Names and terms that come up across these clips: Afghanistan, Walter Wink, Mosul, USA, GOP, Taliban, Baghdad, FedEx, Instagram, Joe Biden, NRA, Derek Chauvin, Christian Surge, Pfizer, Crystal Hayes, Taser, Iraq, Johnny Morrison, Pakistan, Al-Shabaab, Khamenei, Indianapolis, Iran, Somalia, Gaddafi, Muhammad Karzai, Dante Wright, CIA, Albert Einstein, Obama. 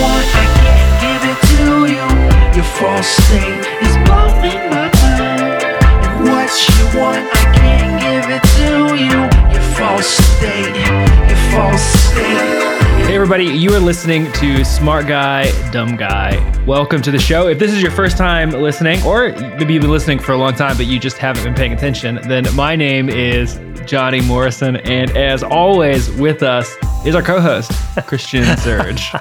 want, I can't give it to you. Your false thing is blowing my mind. And what you want, I can't give it to you. Your false state, your false state. Hey everybody, you are listening to Smart Guy, Dumb Guy. Welcome to the show. If this is your first time listening, or maybe you've been listening for a long time, but you just haven't been paying attention, then my name is Johnny Morrison, and as always with us is our co-host, Christian Surge.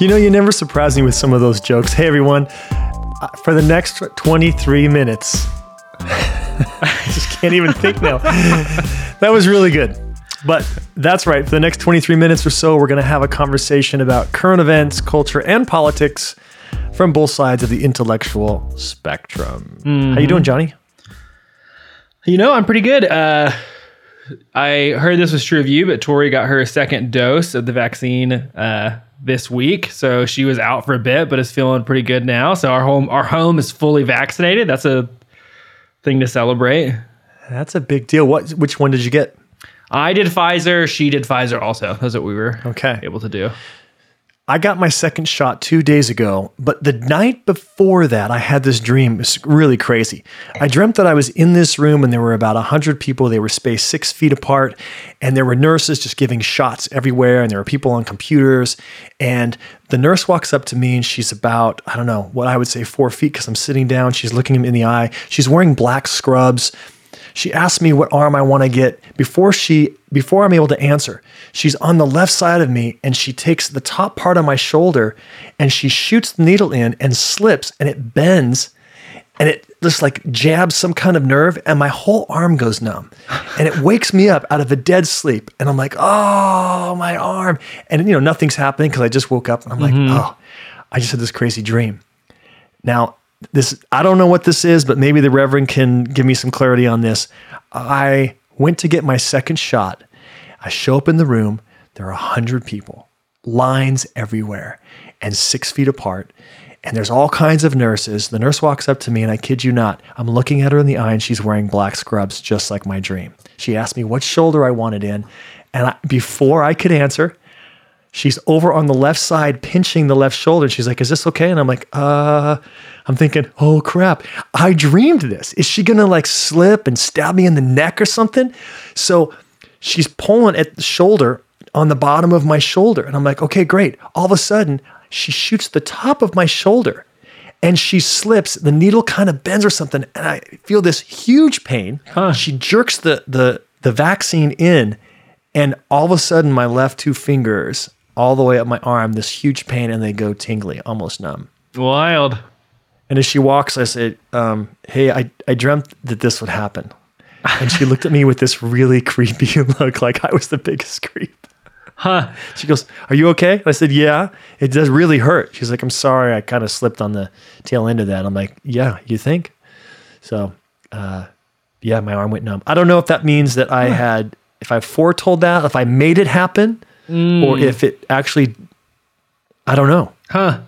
You know, you never surprise me with some of those jokes. Hey everyone, for the next 23 minutes, I just can't even think now. That was really good. But that's right. For the next 23 minutes or so, we're going to have a conversation about current events, culture, and politics from both sides of the intellectual spectrum. Mm-hmm. How you doing, Johnny? You know, I'm pretty good. I heard this was true of you, but Tori got her second dose of the vaccine this week. So she was out for a bit, but is feeling pretty good now. So our home is fully vaccinated. That's a thing to celebrate. That's a big deal. Which one did you get? I did Pfizer. She did Pfizer also. That's what we were able to do. I got my second shot 2 days ago, but the night before that, I had this dream. It was really crazy. I dreamt that I was in this room and there were about 100 people. They were spaced 6 feet apart, and there were nurses just giving shots everywhere, and there were people on computers. And the nurse walks up to me, and she's about, I don't know, what I would say 4 feet, because I'm sitting down. She's looking him in the eye. She's wearing black scrubs. She asked me what arm I want to get. Before I'm able to answer, she's on the left side of me, and she takes the top part of my shoulder and she shoots the needle in and slips, and it bends, and it just like jabs some kind of nerve, and my whole arm goes numb. And it wakes me up out of a dead sleep, and I'm like, oh, my arm. And you know, nothing's happening because I just woke up, and I'm like, oh, I just had this crazy dream. Now, this, I don't know what this is, but maybe the Reverend can give me some clarity on this. I went to get my second shot. I show up in the room. There are 100 people, lines everywhere, and 6 feet apart. And there's all kinds of nurses. The nurse walks up to me, and I kid you not, I'm looking at her in the eye, and she's wearing black scrubs, just like my dream. She asked me what shoulder I wanted in. And before I could answer, she's over on the left side, pinching the left shoulder. She's like, is this okay? And I'm like, I'm thinking, oh crap, I dreamed this. Is she gonna like slip and stab me in the neck or something? So she's pulling at the shoulder on the bottom of my shoulder. And I'm like, okay, great. All of a sudden, she shoots the top of my shoulder and she slips. The needle kind of bends or something. And I feel this huge pain. Huh. She jerks the vaccine in. And all of a sudden, my left two fingers all the way up my arm, this huge pain, and they go tingly, almost numb. Wild. And as she walks, I say, hey, I dreamt that this would happen. And she looked at me with this really creepy look, like I was the biggest creep. Huh. She goes, are you okay? And I said, yeah, it does really hurt. She's like, I'm sorry, I kind of slipped on the tail end of that. I'm like, yeah, you think? So, yeah, my arm went numb. I don't know if that means that I had, if I foretold that, if I made it happen, or if it actually, I don't know. Huh.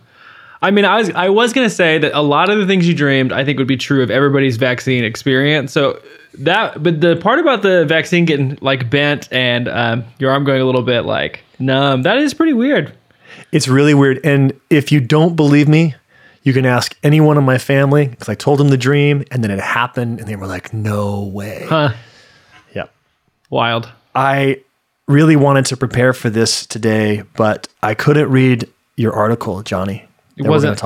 I mean, I was going to say that a lot of the things you dreamed, I think would be true of everybody's vaccine experience. So that, but the part about the vaccine getting like bent and your arm going a little bit like numb, that is pretty weird. It's really weird. And if you don't believe me, you can ask anyone in my family, because I told them the dream and then it happened and they were like, no way. Huh. Yeah. Wild. I really wanted to prepare for this today, but I couldn't read your article, Johnny. It wasn't that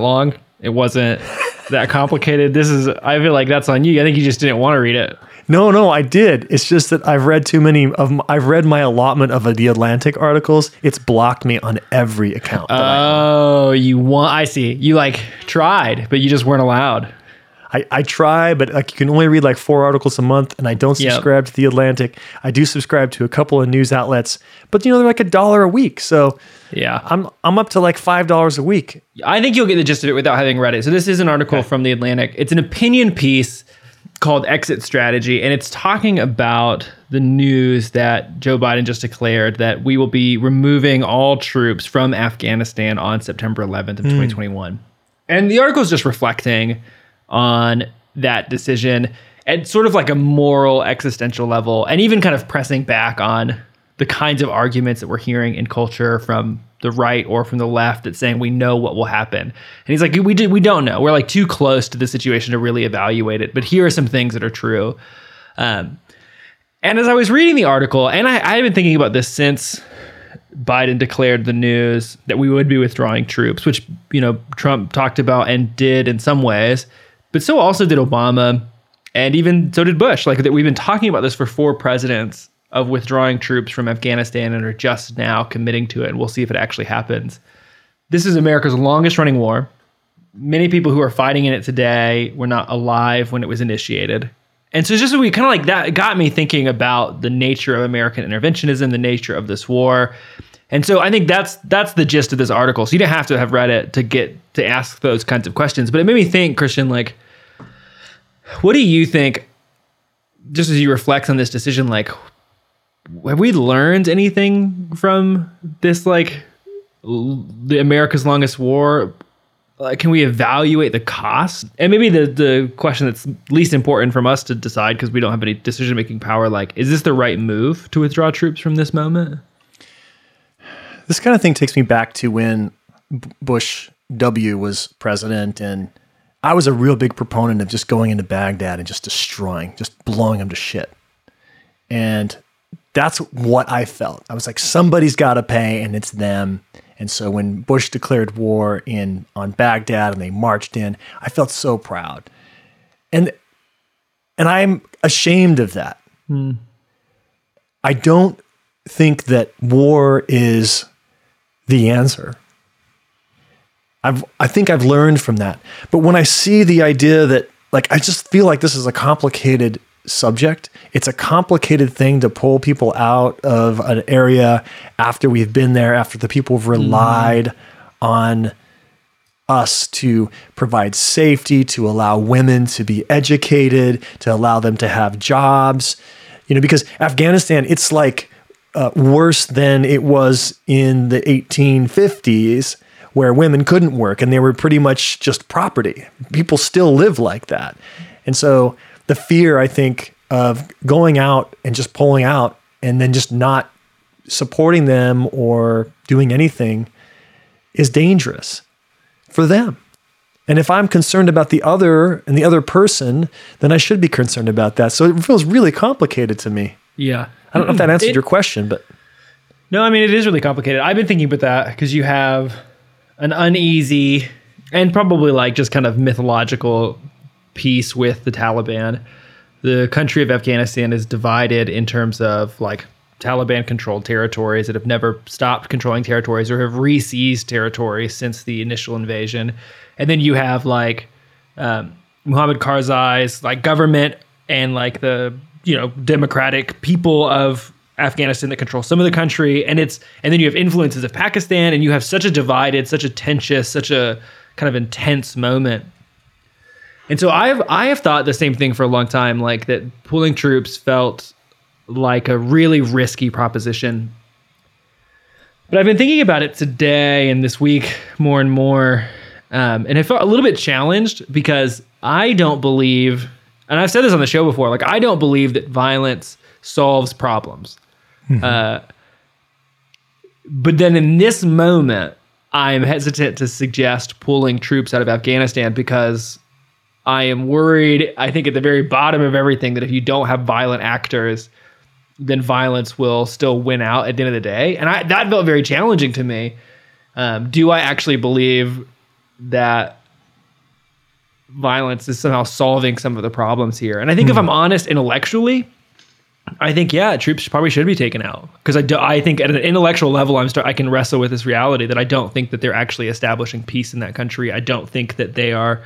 long. It wasn't that complicated. I feel like that's on you. I think you just didn't want to read it. No, I did. It's just that I've read too many I've read my allotment of the Atlantic articles. It's blocked me on every account. Oh, I see. You like tried, but you just weren't allowed. I try, but like you can only read like 4 articles a month, and I don't subscribe to The Atlantic. I do subscribe to a couple of news outlets, but you know, they're like $1 a week. So yeah, I'm up to like $5 a week. I think you'll get the gist of it without having read it. So this is an article from The Atlantic. It's an opinion piece called Exit Strategy, and it's talking about the news that Joe Biden just declared that we will be removing all troops from Afghanistan on September 11th of 2021. And the article is just reflecting on that decision at sort of like a moral existential level, and even kind of pressing back on the kinds of arguments that we're hearing in culture from the right or from the left that's saying we know what will happen. And he's like, we don't know. We're like too close to the situation to really evaluate it. But here are some things that are true. And as I was reading the article, and I've been thinking about this since Biden declared the news that we would be withdrawing troops, which, you know, Trump talked about and did in some ways, but so also did Obama. And even so did Bush, like that. We've been talking about this for 4 presidents of withdrawing troops from Afghanistan and are just now committing to it. And we'll see if it actually happens. This is America's longest running war. Many people who are fighting in it today were not alive when it was initiated. And so just we kind of like that got me thinking about the nature of American interventionism, the nature of this war. And so I think that's the gist of this article. So you don't have to have read it to get to ask those kinds of questions. But it made me think, Christian, like, what do you think, just as you reflect on this decision, like, have we learned anything from this, like, the America's longest war? Like, can we evaluate the cost? And maybe the question that's least important from us to decide, because we don't have any decision-making power, like, is this the right move to withdraw troops from this moment? This kind of thing takes me back to when Bush W. was president, and I was a real big proponent of just going into Baghdad and just destroying, just blowing them to shit. And that's what I felt. I was like, somebody's got to pay, and it's them. And so when Bush declared war on Baghdad and they marched in, I felt so proud. And I'm ashamed of that. Mm. I don't think that war is the answer. I think I've learned from that. But when I see the idea that, like, I just feel like this is a complicated subject. It's a complicated thing to pull people out of an area after we've been there, after the people have relied on us to provide safety, to allow women to be educated, to allow them to have jobs. You know, because Afghanistan, it's like worse than it was in the 1850s, where women couldn't work and they were pretty much just property. People still live like that. And so the fear, I think, of going out and just pulling out and then just not supporting them or doing anything is dangerous for them. And if I'm concerned about the other and the other person, then I should be concerned about that. So it feels really complicated to me. Yeah. I don't know if that answered your question, but. No, I mean, it is really complicated. I've been thinking about that because you have an uneasy and probably like just kind of mythological peace with the Taliban. The country of Afghanistan is divided in terms of like Taliban controlled territories that have never stopped controlling territories or have re-seized territories since the initial invasion. And then you have like Muhammad Karzai's like government and like the, you know, democratic people of Afghanistan that control some of the country, and then you have influences of Pakistan, and you have such a divided, such a tenuous, such a kind of intense moment. And so I have thought the same thing for a long time, like that pulling troops felt like a really risky proposition. But I've been thinking about it today and this week more and more, and I felt a little bit challenged because I don't believe, and I've said this on the show before, like I don't believe that violence solves problems. But then in this moment, I'm hesitant to suggest pulling troops out of Afghanistan because I am worried, I think at the very bottom of everything, that if you don't have violent actors, then violence will still win out at the end of the day. And that felt very challenging to me. Do I actually believe that violence is somehow solving some of the problems here? And I think if I'm honest intellectually, I think, yeah, troops probably should be taken out because I think at an intellectual level, I can wrestle with this reality that I don't think that they're actually establishing peace in that country. I don't think that they are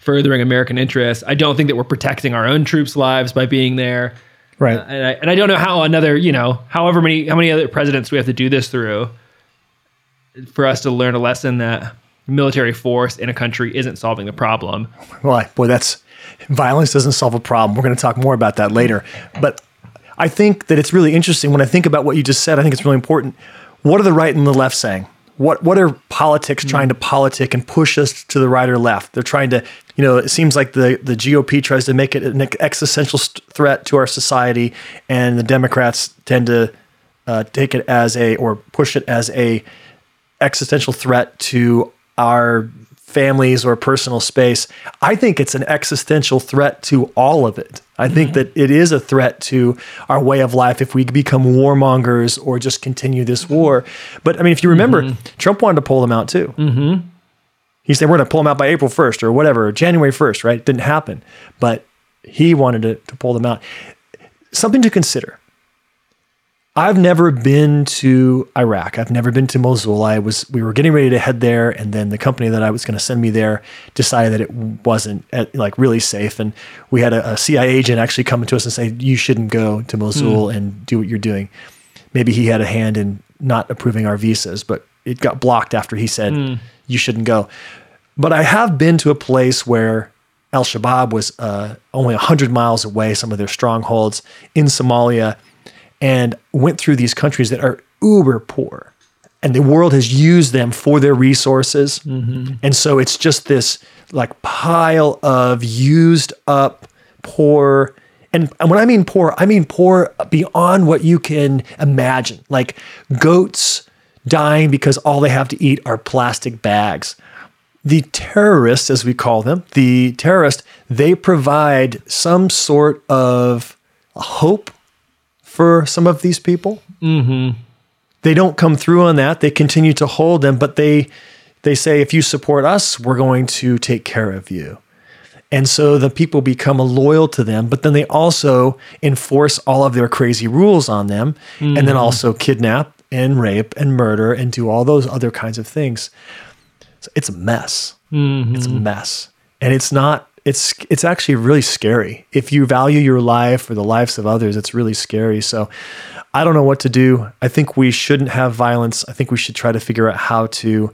furthering American interests. I don't think that we're protecting our own troops' lives by being there. Right. And I don't know how another, you know, how many other presidents we have to do this through for us to learn a lesson that military force in a country isn't solving the problem. Well, boy, violence doesn't solve a problem. We're going to talk more about that later. But I think that it's really interesting. When I think about what you just said, I think it's really important. What are the right and the left saying? What are politics trying to politic and push us to the right or left? They're trying to, you know, it seems like the GOP tries to make it an existential threat to our society, and the Democrats tend to take it as a, or push it as a existential threat to our families or personal space. I think it's an existential threat to all of it. I think that it is a threat to our way of life if we become warmongers or just continue this war. But I mean, if you remember, Trump wanted to pull them out too. He said, we're going to pull them out by April 1st or whatever, or January 1st, right? It didn't happen, but he wanted to pull them out. Something to consider. I've never been to Iraq. I've never been to Mosul. We were getting ready to head there, and then the company that I was going to send me there decided that it wasn't really safe, and we had a CIA agent actually come to us and say, you shouldn't go to Mosul and do what you're doing. Maybe he had a hand in not approving our visas, but it got blocked after he said, you shouldn't go. But I have been to a place where Al-Shabaab was only 100 miles away, some of their strongholds in Somalia, and went through these countries that are uber poor, and the world has used them for their resources. And so it's just this like pile of used up poor. And when I mean poor beyond what you can imagine, like goats dying because all they have to eat are plastic bags. The terrorists, as we call them, they provide some sort of hope for some of these people. They don't come through on that. They continue to hold them, but they say, if you support us, we're going to take care of you. And so the people become loyal to them, but then they also enforce all of their crazy rules on them, and then also kidnap and rape and murder and do all those other kinds of things. So it's a mess. It's a mess. And it's not, it's actually really scary. If you value your life or the lives of others, it's really scary. So I don't know what to do. I think we shouldn't have violence. I think we should try to figure out how to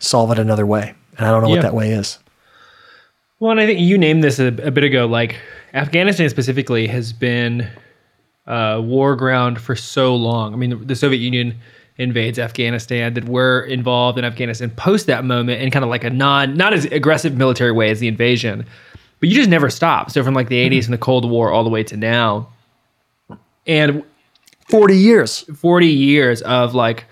solve it another way. And I don't know what that way is. Well, and I think you named this a bit ago, like Afghanistan specifically has been a war ground for so long. I mean, the Soviet Union invades Afghanistan, that were involved in Afghanistan post that moment in kind of like a not as aggressive military way as the invasion, but you just never stop. So from like the 80s and the Cold War all the way to now, and 40 years of like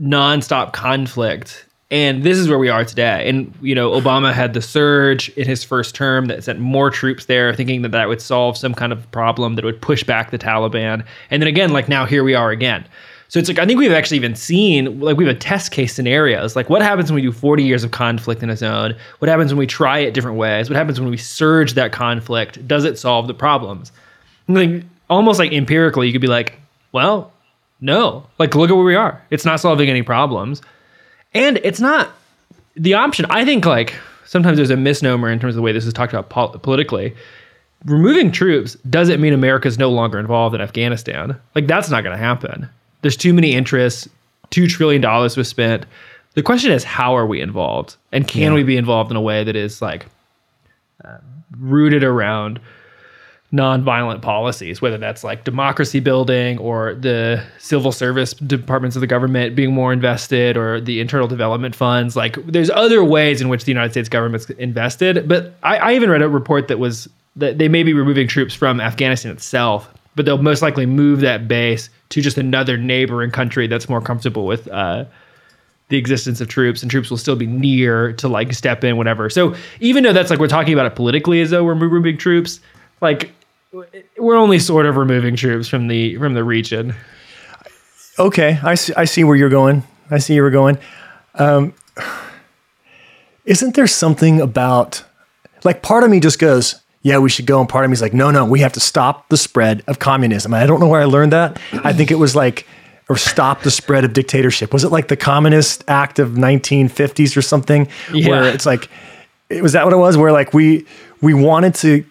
nonstop conflict. And this is where we are today. And, you know, Obama had the surge in his first term that sent more troops there, thinking that that would solve some kind of problem that would push back the Taliban. And then again, like now here we are again. So it's like, I think we've actually even seen, like we have a test case scenario. It's like, what happens when we do 40 years of conflict in a zone? What happens when we try it different ways? What happens when we surge that conflict? Does it solve the problems? And like almost like empirically, you could be like, well, no, like look at where we are. It's not solving any problems. And it's not the option. I think like sometimes there's a misnomer in terms of the way this is talked about politically. Removing troops doesn't mean America's no longer involved in Afghanistan. Like that's not going to happen. There's too many interests. $2 trillion was spent. The question is, how are we involved, and can we be involved in a way that is like rooted around nonviolent policies, whether that's like democracy building or the civil service departments of the government being more invested, or the internal development funds. Like there's other ways in which the United States government's invested. But I even read a report that was that they may be removing troops from Afghanistan itself, but they'll most likely move that base to just another neighboring country that's more comfortable with the existence of troops, and troops will still be near to like step in whenever. So even though that's like we're talking about it politically as though we're removing troops, like we're only sort of removing troops from the region. Okay, I see where you're going. I see where you're going. Isn't there something about like part of me just goes, yeah, we should go. And part of me is like, no, we have to stop the spread of communism. I don't know where I learned that. I think it was like, or stop the spread of dictatorship. Was it like the Communist Act of 1950s or something? Yeah. Where it's like, was that what it was? Where like we wanted to,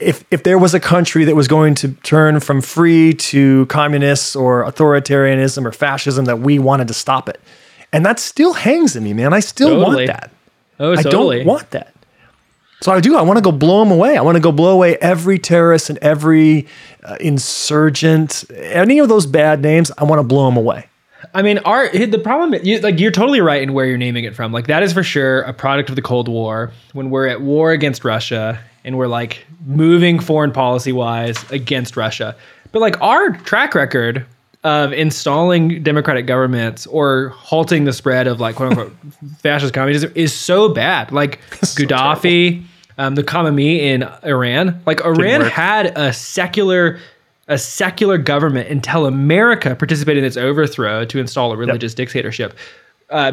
if there was a country that was going to turn from free to communists or authoritarianism or fascism, that we wanted to stop it. And that still hangs in me, man. I still want that. Oh, totally. I don't want that. So I do. I want to go blow them away. I want to go blow away every terrorist and every insurgent, any of those bad names. I want to blow them away. I mean, the problem, you're totally right in where you're naming it from. Like that is for sure a product of the Cold War, when we're at war against Russia and we're like moving foreign policy wise against Russia. But like our track record of installing democratic governments or halting the spread of, like, quote unquote fascist communism is so bad. Like, it's Gaddafi, so the Khamenei in Iran. Like, Iran had a secular government until America participated in its overthrow to install a religious dictatorship,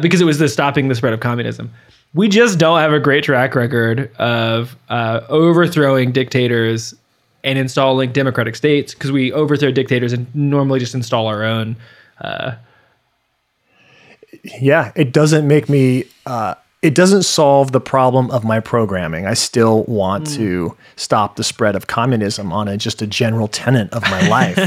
because it was the stopping the spread of communism. We just don't have a great track record of overthrowing dictators and installing democratic states, because we overthrow dictators and normally just install our own. It doesn't make me... it doesn't solve the problem of my programming. I still want to stop the spread of communism on just a general tenet of my life.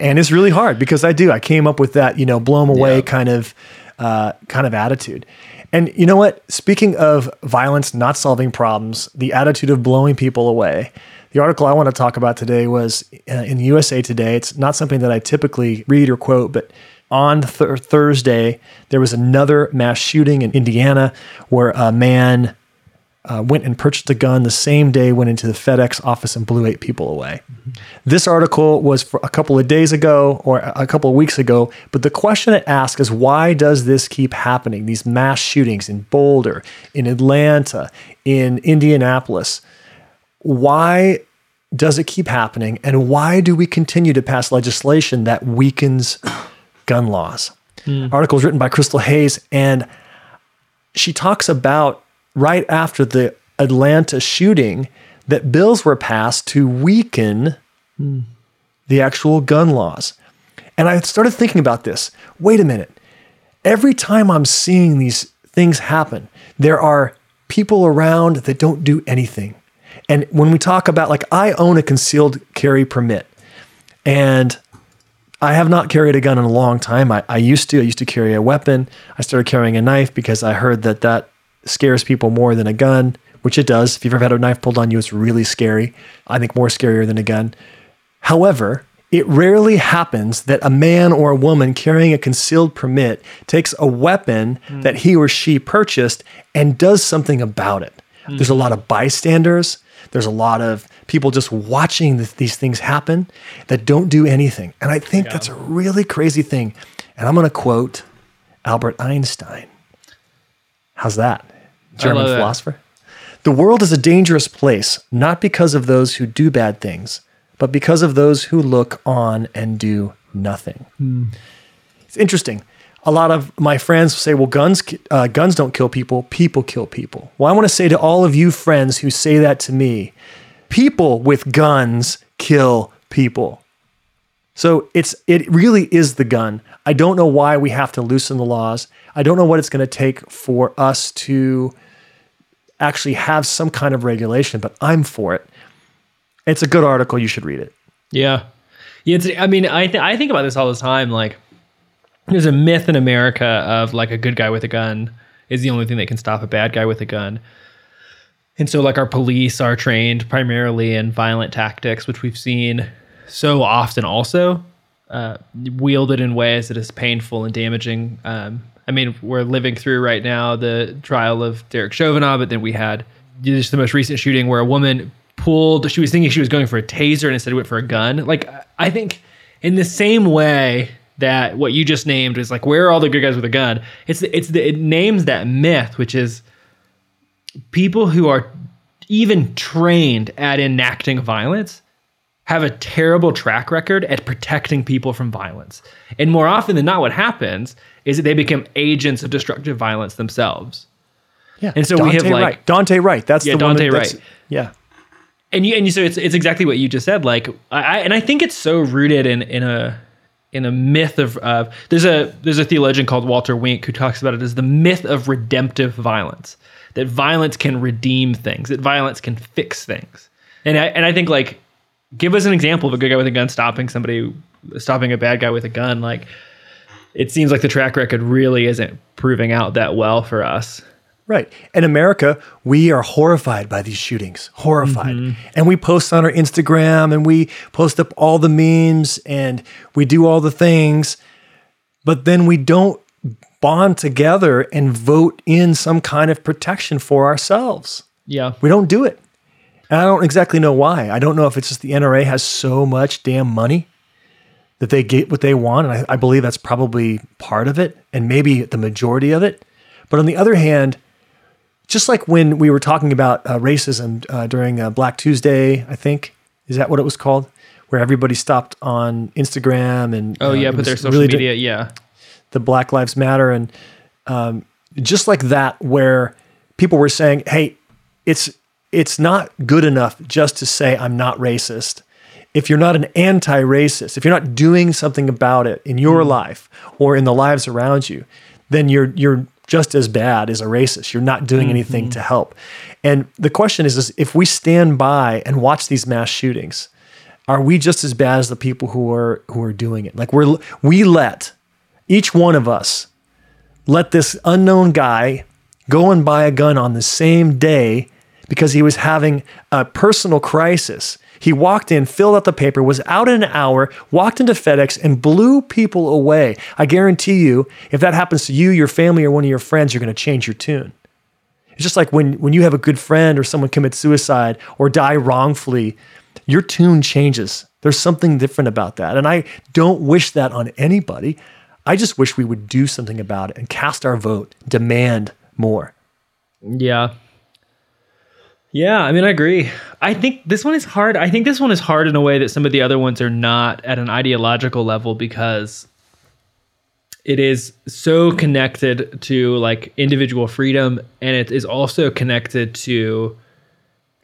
And it's really hard, because I came up with that, blown away kind of attitude. And you know what? Speaking of violence not solving problems, the attitude of blowing people away, the article I want to talk about today was in USA Today. It's not something that I typically read or quote, but on Thursday, there was another mass shooting in Indiana where a man went and purchased a gun the same day, went into the FedEx office and blew 8 people away. Mm-hmm. This article was for a couple of days ago or a couple of weeks ago, but the question it asks is, why does this keep happening? These mass shootings in Boulder, in Atlanta, in Indianapolis. Why does it keep happening? And why do we continue to pass legislation that weakens gun laws? Article is written by Crystal Hayes, and she talks about right after the Atlanta shooting, that bills were passed to weaken the actual gun laws. And I started thinking about this. Wait a minute. Every time I'm seeing these things happen, there are people around that don't do anything. And when we talk about, like, I own a concealed carry permit, and I have not carried a gun in a long time. I used to carry a weapon. I started carrying a knife because I heard that scares people more than a gun, which it does. If you've ever had a knife pulled on you, it's really scary. I think more scarier than a gun. However, it rarely happens that a man or a woman carrying a concealed permit takes a weapon that he or she purchased and does something about it. There's a lot of bystanders. There's a lot of people just watching these things happen that don't do anything. And I think that's a really crazy thing. And I'm going to quote Albert Einstein. How's that? German philosopher. The world is a dangerous place, not because of those who do bad things, but because of those who look on and do nothing. It's interesting. A lot of my friends say, well, guns don't kill people. People kill people. Well, I want to say to all of you friends who say that to me, people with guns kill people. So it really is the gun. I don't know why we have to loosen the laws. I don't know what it's going to take for us to actually have some kind of regulation, but I'm for it. It's a good article. You should read it. Yeah. I think about this all the time. Like, there's a myth in America of, like, a good guy with a gun is the only thing that can stop a bad guy with a gun. And so, like, our police are trained primarily in violent tactics, which we've seen so often also wielded in ways that is painful and damaging. We're living through right now the trial of Derek Chauvin, but then we had just the most recent shooting where a woman she was thinking she was going for a taser and instead went for a gun. Like, I think in the same way that what you just named is, like, where are all the good guys with a gun? It names that myth, which is people who are even trained at enacting violence have a terrible track record at protecting people from violence. And more often than not, what happens is that they become agents of destructive violence themselves. Yeah. And so we have Dante Wright. That's the one. Dante Wright. Yeah. And you, so it's exactly what you just said. Like, I think it's so rooted in a myth of there's a theologian called Walter Wink who talks about it as the myth of redemptive violence, that violence can redeem things, that violence can fix things. And I think, like, give us an example of a good guy with a gun stopping a bad guy with a gun. Like, it seems like the track record really isn't proving out that well for us. Right. In America, we are horrified by these shootings, horrified. Mm-hmm. And we post on our Instagram and we post up all the memes and we do all the things, but then we don't bond together and vote in some kind of protection for ourselves. Yeah. We don't do it. And I don't exactly know why. I don't know if it's just the NRA has so much damn money that they get what they want. And I believe that's probably part of it and maybe the majority of it. But on the other hand, just like when we were talking about racism during Black Tuesday, I think, is that what it was called? Where everybody stopped on Instagram and... Oh, yeah, but their social media, yeah. The Black Lives Matter. And just like that, where people were saying, hey, it's not good enough just to say I'm not racist. If you're not an anti-racist, if you're not doing something about it in your life or in the lives around you, then you're just as bad as a racist. You're not doing anything to help. And the question is if we stand by and watch these mass shootings, are we just as bad as the people who are doing it? Like we let each one of us let this unknown guy go and buy a gun on the same day because he was having a personal crisis. He walked in, filled out the paper, was out in an hour, walked into FedEx, and blew people away. I guarantee you, if that happens to you, your family, or one of your friends, you're going to change your tune. It's just like when you have a good friend or someone commits suicide or die wrongfully, your tune changes. There's something different about that. And I don't wish that on anybody. I just wish we would do something about it and cast our vote, demand more. Yeah. Yeah, I mean, I agree. I think this one is hard. I think this one is hard in a way that some of the other ones are not at an ideological level because it is so connected to like individual freedom, and it is also connected to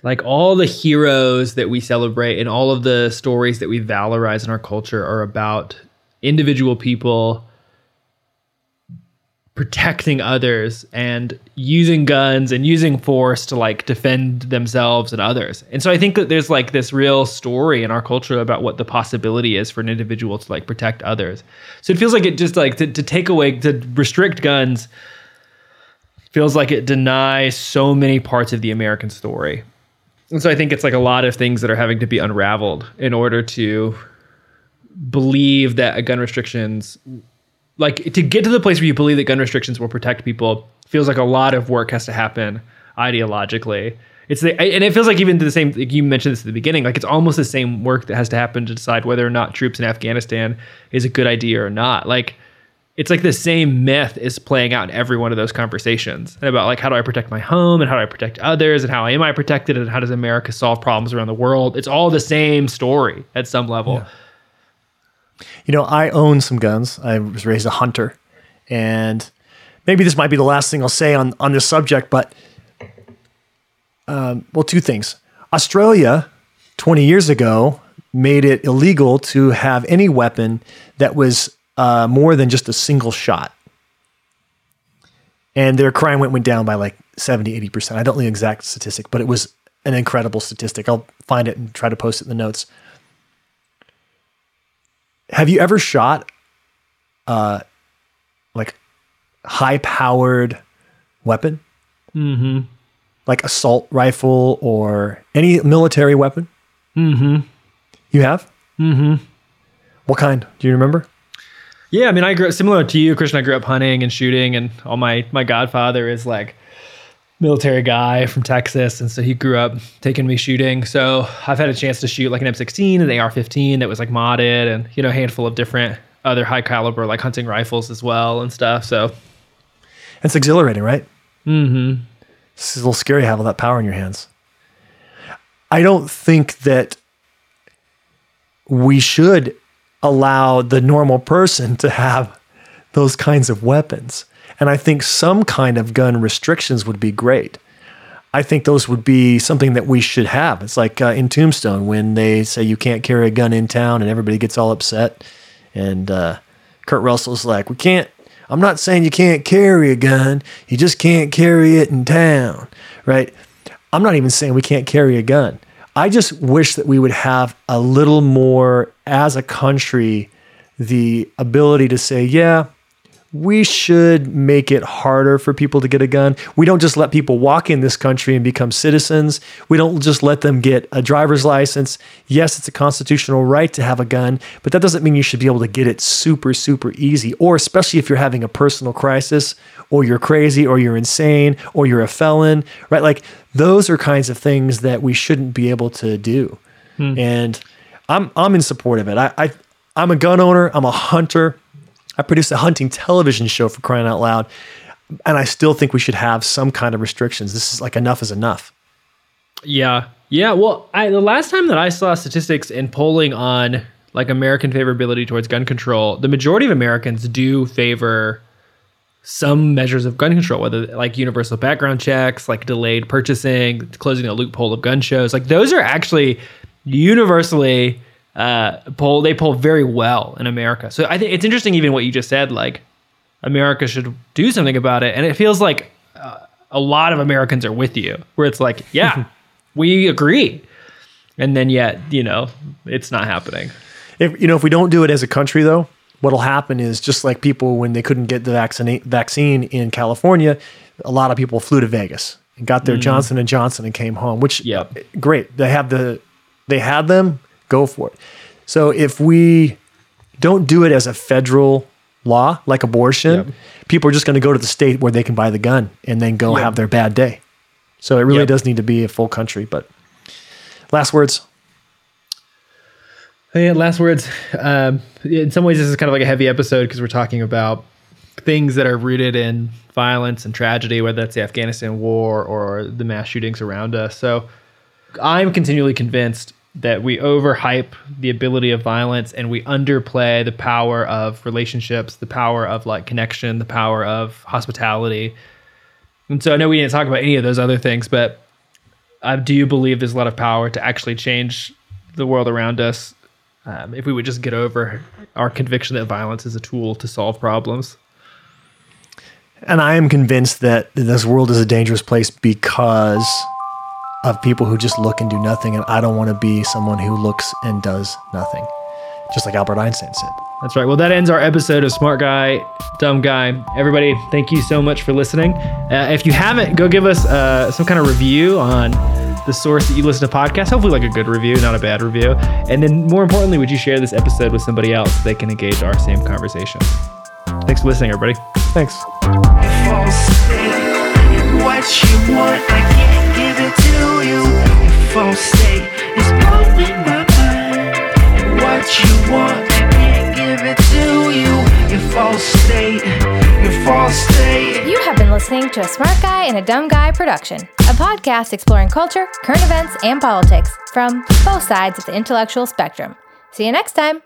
like all the heroes that we celebrate and all of the stories that we valorize in our culture are about individual people protecting others and using guns and using force to like defend themselves and others. And so I think that there's like this real story in our culture about what the possibility is for an individual to like protect others. So it feels like it just like to take away, to restrict guns feels like it denies so many parts of the American story. And so I think it's like a lot of things that are having to be unraveled in order to believe that gun restrictions, like to get to the place where you believe that gun restrictions will protect people feels like a lot of work has to happen ideologically. And it feels like even the same, like you mentioned this at the beginning, like it's almost the same work that has to happen to decide whether or not troops in Afghanistan is a good idea or not. Like it's like the same myth is playing out in every one of those conversations and about like, how do I protect my home and how do I protect others and how am I protected and how does America solve problems around the world? It's all the same story at some level. Yeah. You know, I own some guns. I was raised a hunter, and maybe this might be the last thing I'll say on this subject, but, two things. Australia 20 years ago made it illegal to have any weapon that was more than just a single shot. And their crime went down by like 70-80%. I don't know the exact statistic, but it was an incredible statistic. I'll find it and try to post it in the notes. Have you ever shot like high-powered weapon? Mm-hmm. Like assault rifle or any military weapon? Mm-hmm. You have? Mm-hmm. What kind? Do you remember? Yeah, I mean, I grew up, similar to you, Christian, I grew up hunting and shooting, and all my godfather is like military guy from Texas. And so he grew up taking me shooting. So I've had a chance to shoot like an M16 and an AR-15 that was like modded and, you know, a handful of different other high caliber, like hunting rifles as well and stuff. So it's exhilarating, right? Mm-hmm. It's a little scary to have all that power in your hands. I don't think that we should allow the normal person to have those kinds of weapons. And I think some kind of gun restrictions would be great. I think those would be something that we should have. It's like in Tombstone when they say you can't carry a gun in town and everybody gets all upset. And Kurt Russell's like, I'm not saying you can't carry a gun. You just can't carry it in town, right? I'm not even saying we can't carry a gun. I just wish that we would have a little more, as a country, the ability to say, yeah, we should make it harder for people to get a gun. We don't just let people walk in this country and become citizens. We don't just let them get a driver's license. Yes, it's a constitutional right to have a gun, but that doesn't mean you should be able to get it super, super easy, or especially if you're having a personal crisis or you're crazy or you're insane or you're a felon, right? Like those are kinds of things that we shouldn't be able to do. And I'm in support of it. I I'm a gun owner. I'm a hunter. I produce a hunting television show, for crying out loud. And I still think we should have some kind of restrictions. This is like, enough is enough. Yeah. Yeah. Well, the last time that I saw statistics and polling on like American favorability towards gun control, the majority of Americans do favor some measures of gun control, whether like universal background checks, like delayed purchasing, closing a loophole of gun shows. Like those are actually universally poll very well in America. So I think it's interesting, even what you just said, like America should do something about it. And it feels like a lot of Americans are with you, where it's like, yeah, we agree. And then yet, you know, it's not happening. If we don't do it as a country, though, what'll happen is just like people when they couldn't get the vaccine in California, a lot of people flew to Vegas and got their Johnson & Johnson and came home, which great. They had them, go for it. So if we don't do it as a federal law, like abortion, people are just going to go to the state where they can buy the gun and then go have their bad day. So it really does need to be a full country. But last words. Yeah, last words. In some ways, this is kind of like a heavy episode because we're talking about things that are rooted in violence and tragedy, whether that's the Afghanistan war or the mass shootings around us. So I'm continually convinced that we overhype the ability of violence and we underplay the power of relationships, the power of like connection, the power of hospitality. And so I know we didn't talk about any of those other things, but I do believe there's a lot of power to actually change the world around us. If we would just get over our conviction that violence is a tool to solve problems. And I am convinced that this world is a dangerous place because of people who just look and do nothing. And I don't want to be someone who looks and does nothing, just like Albert Einstein said. That's right. Well, that ends our episode of Smart Guy, Dumb Guy. Everybody, thank you so much for listening. If you haven't, go give us some kind of review on the source that you listen to podcasts, hopefully like a good review, not a bad review. And then more importantly, would you share this episode with somebody else so they can engage our same conversation? Thanks for listening, everybody. Thanks. If I'm saying what you want, I can't give it to you. If I'm saying it's blowing my mind, and what you want, I can't give it to you. Your false state, your false state. You have been listening to a Smart Guy and a Dumb Guy production. A podcast exploring culture, current events, and politics from both sides of the intellectual spectrum. See you next time.